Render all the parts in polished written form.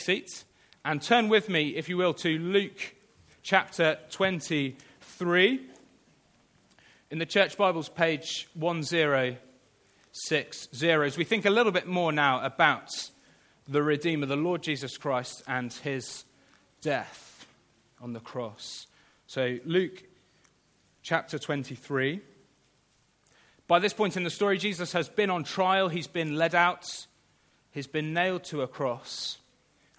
Seats, and turn with me, if you will, to Luke chapter 23 in the Church Bible's page 1060, as we think a little bit more now about the Redeemer, the Lord Jesus Christ, and his death on the cross. So Luke chapter 23. By this point in the story, Jesus has been on trial, he's been led out, he's been nailed to a cross.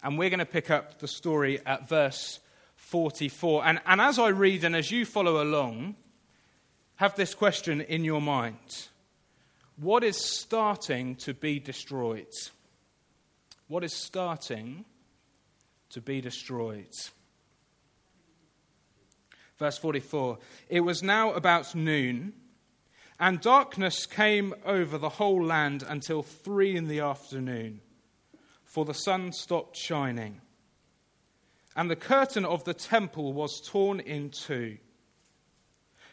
And we're going to pick up the story at verse 44. And as I read and as you follow along, have this question in your mind. What is starting to be destroyed? What is starting to be destroyed? Verse 44. It was now about noon, and darkness came over the whole land until 3 p.m. For the sun stopped shining, and the curtain of the temple was torn in two.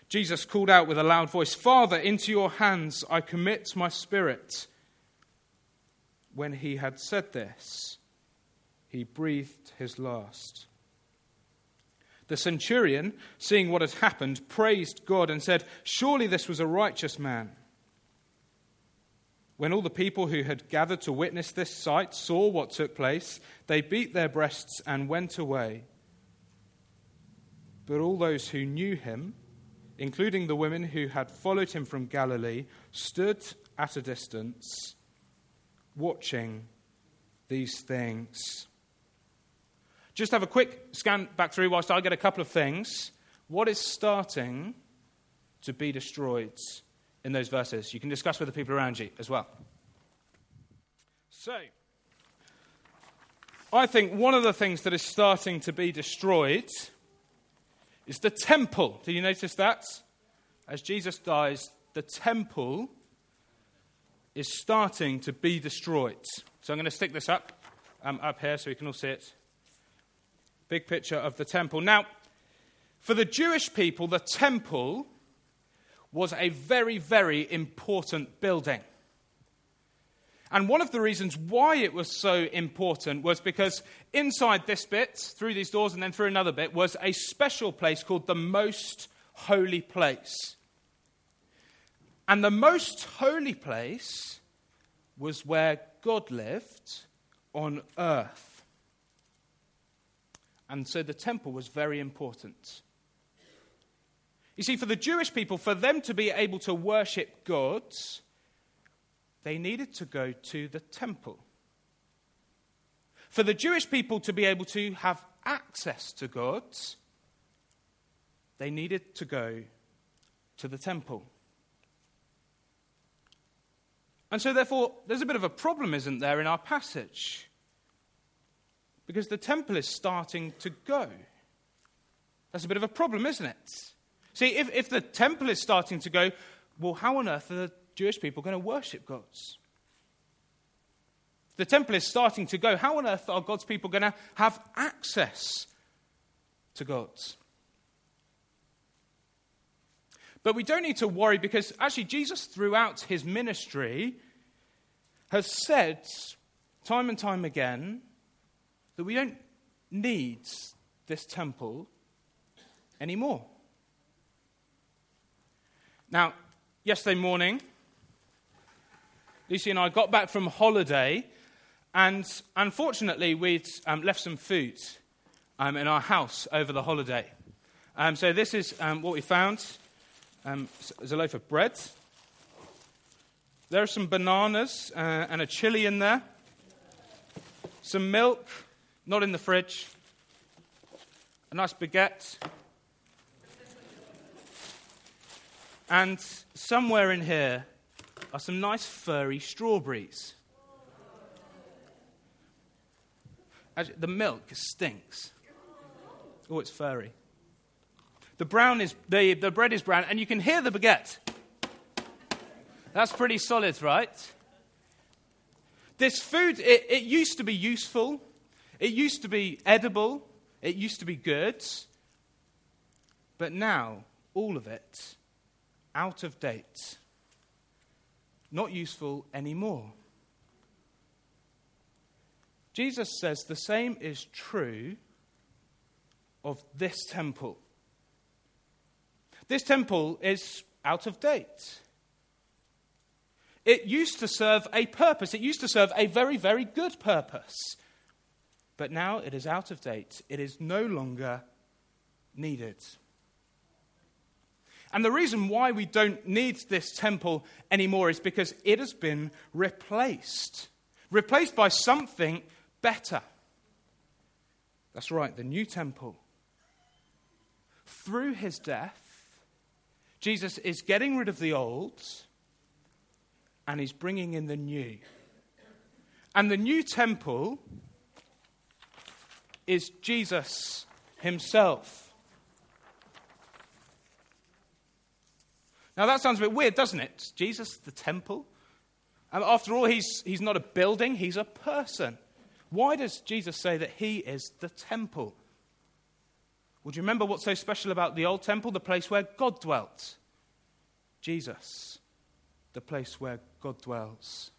Jesus called out with a loud voice, "Father, into your hands I commit my spirit." When he had said this, he breathed his last. The centurion, seeing what had happened, praised God and said, "Surely this was a righteous man." When all the people who had gathered to witness this sight saw what took place, they beat their breasts and went away. But all those who knew him, including the women who had followed him from Galilee, stood at a distance, watching these things. Just have a quick scan back through whilst I get a couple of things. What is starting to be destroyed in those verses? You can discuss with the people around you as well. So, I think one of the things that is starting to be destroyed is the temple. Do you notice that? As Jesus dies, the temple is starting to be destroyed. So I'm going to stick this up here so you can all see it. Big picture of the temple. Now, for the Jewish people, the temple was a very, very important building. And one of the reasons why it was so important was because inside this bit, through these doors and then through another bit, was a special place called the Most Holy Place. And the Most Holy Place was where God lived on earth. And so the temple was very important. You see, for the Jewish people, for them to be able to worship God, they needed to go to the temple. For the Jewish people to be able to have access to God, they needed to go to the temple. And so, therefore, there's a bit of a problem, isn't there, in our passage? Because the temple is starting to go. That's a bit of a problem, isn't it? See, if the temple is starting to go, well, how on earth are the Jewish people going to worship God? If the temple is starting to go, how on earth are God's people going to have access to God? But we don't need to worry, because actually Jesus, throughout his ministry, has said time and time again that we don't need this temple anymore. Now, yesterday morning, Lucy and I got back from holiday, and unfortunately, we'd left some food in our house over the holiday. So this is what we found. There's a loaf of bread. There are some bananas and a chili in there. Some milk, not in the fridge. A nice baguette. And somewhere in here are some nice furry strawberries. Actually, the milk stinks. Oh, it's furry. The bread is brown, and you can hear the baguette. That's pretty solid, right? This food, it used to be useful. It used to be edible. It used to be good. But now, all of it, out of date, not useful anymore. Jesus says the same is true of this temple. This temple is out of date. It used to serve a purpose. It used to serve a very, very good purpose. But now it is out of date. It is no longer needed. And the reason why we don't need this temple anymore is because it has been replaced. Replaced by something better. That's right, the new temple. Through his death, Jesus is getting rid of the old and he's bringing in the new. And the new temple is Jesus himself. Now that sounds a bit weird, doesn't it? Jesus, the temple. And after all, he's not a building, he's a person. Why does Jesus say that he is the temple? Well, do you remember what's so special about the old temple? The place where God dwelt. Jesus, the place where God dwells.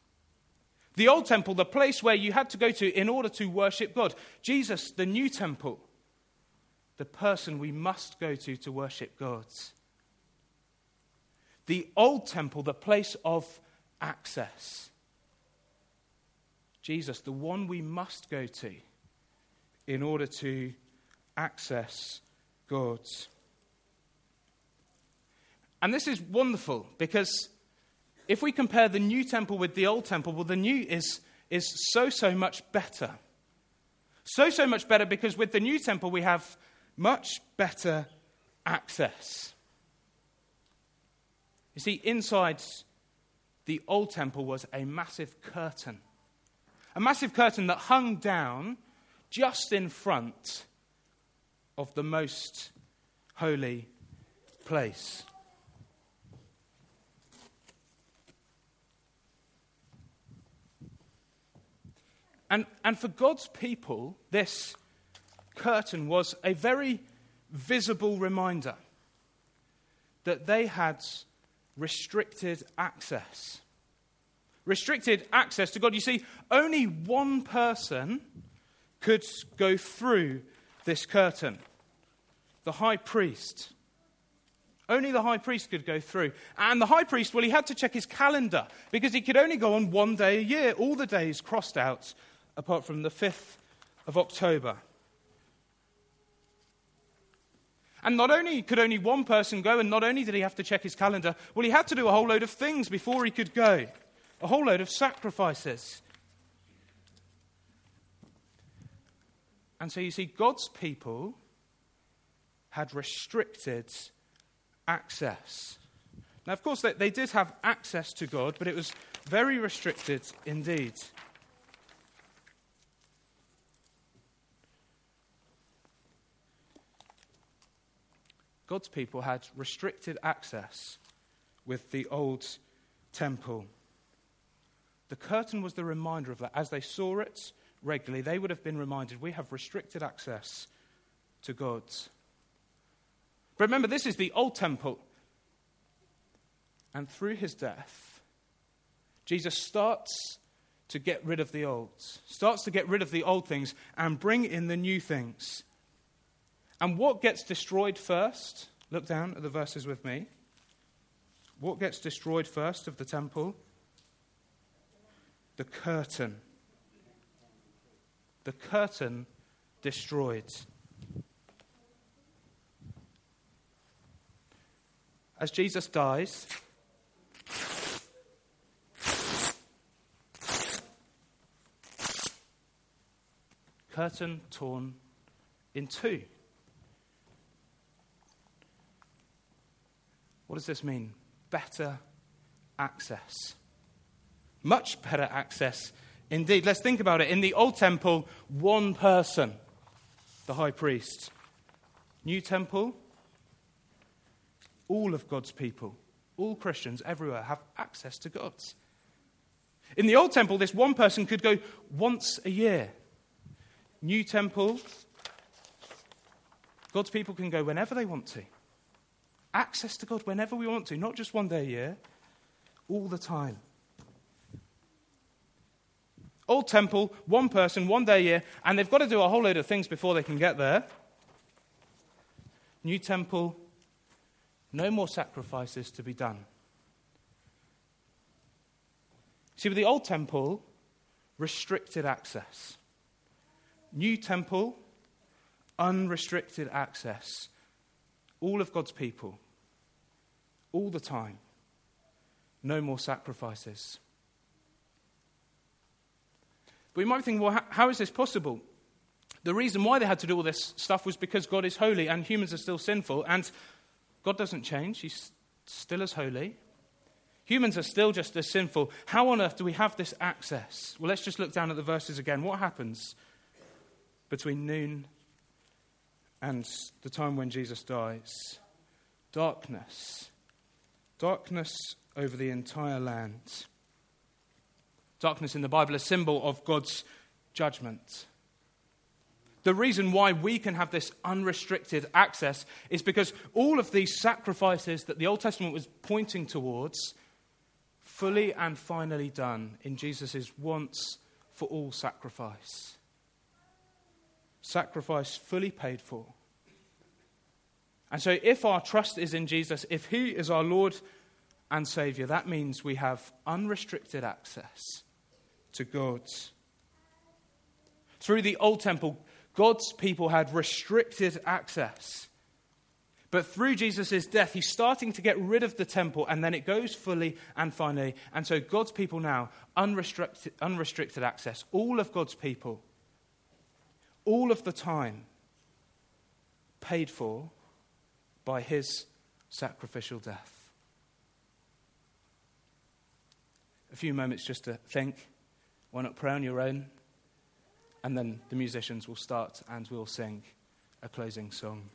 The old temple, the place where you had to go to in order to worship God. Jesus, the new temple, the person we must go to worship God. The old temple, the place of access. Jesus, the one we must go to in order to access God. And this is wonderful because if we compare the new temple with the old temple, well, the new is so much better. So much better because with the new temple we have much better access. You see, inside the old temple was a massive curtain that hung down just in front of the most holy place. And for God's people, this curtain was a very visible reminder that they had restricted access to God. You see, only one person could go through this curtain, the high priest. Only the high priest could go through. And the high priest, well, he had to check his calendar because he could only go on one day a year, all the days crossed out apart from the 5th of October. And not only could only one person go, and not only did he have to check his calendar, well, he had to do a whole load of things before he could go. A whole load of sacrifices. And so you see, God's people had restricted access. Now, of course, they did have access to God, but it was very restricted indeed. God's people had restricted access with the old temple. The curtain was the reminder of that. As they saw it regularly, they would have been reminded, we have restricted access to God. But remember, this is the old temple. And through his death, Jesus starts to get rid of the old, starts to get rid of the old things and bring in the new things. And what gets destroyed first? Look down at the verses with me. What gets destroyed first of the temple? The curtain. The curtain destroyed. As Jesus dies, curtain torn in two. What does this mean? Better access. Much better access indeed. Let's think about it. In the old temple, one person, the high priest. New temple, all of God's people, all Christians everywhere have access to God. In the old temple, this one person could go once a year. New temple, God's people can go whenever they want to. Access to God whenever we want to, not just one day a year, all the time. Old temple, one person, one day a year, and they've got to do a whole load of things before they can get there. New temple, no more sacrifices to be done. See, with the old temple, restricted access. New temple, unrestricted access. All of God's people, all the time. No more sacrifices. But you might be thinking, well, how is this possible? The reason why they had to do all this stuff was because God is holy and humans are still sinful, and God doesn't change. He's still as holy. Humans are still just as sinful. How on earth do we have this access? Well, let's just look down at the verses again. What happens between noon and the time when Jesus dies? Darkness. Darkness over the entire land. Darkness in the Bible, a symbol of God's judgment. The reason why we can have this unrestricted access is because all of these sacrifices that the Old Testament was pointing towards, fully and finally done in Jesus' once for all sacrifice. Sacrifice fully paid for. And so if our trust is in Jesus, if he is our Lord and Saviour, that means we have unrestricted access to God. Through the old temple, God's people had restricted access. But through Jesus' death, he's starting to get rid of the temple, and then it goes fully and finally. And so God's people now, unrestricted access. All of God's people, all of the time, paid for by his sacrificial death. A few moments just to think, why not pray on your own? And then the musicians will start and we'll sing a closing song.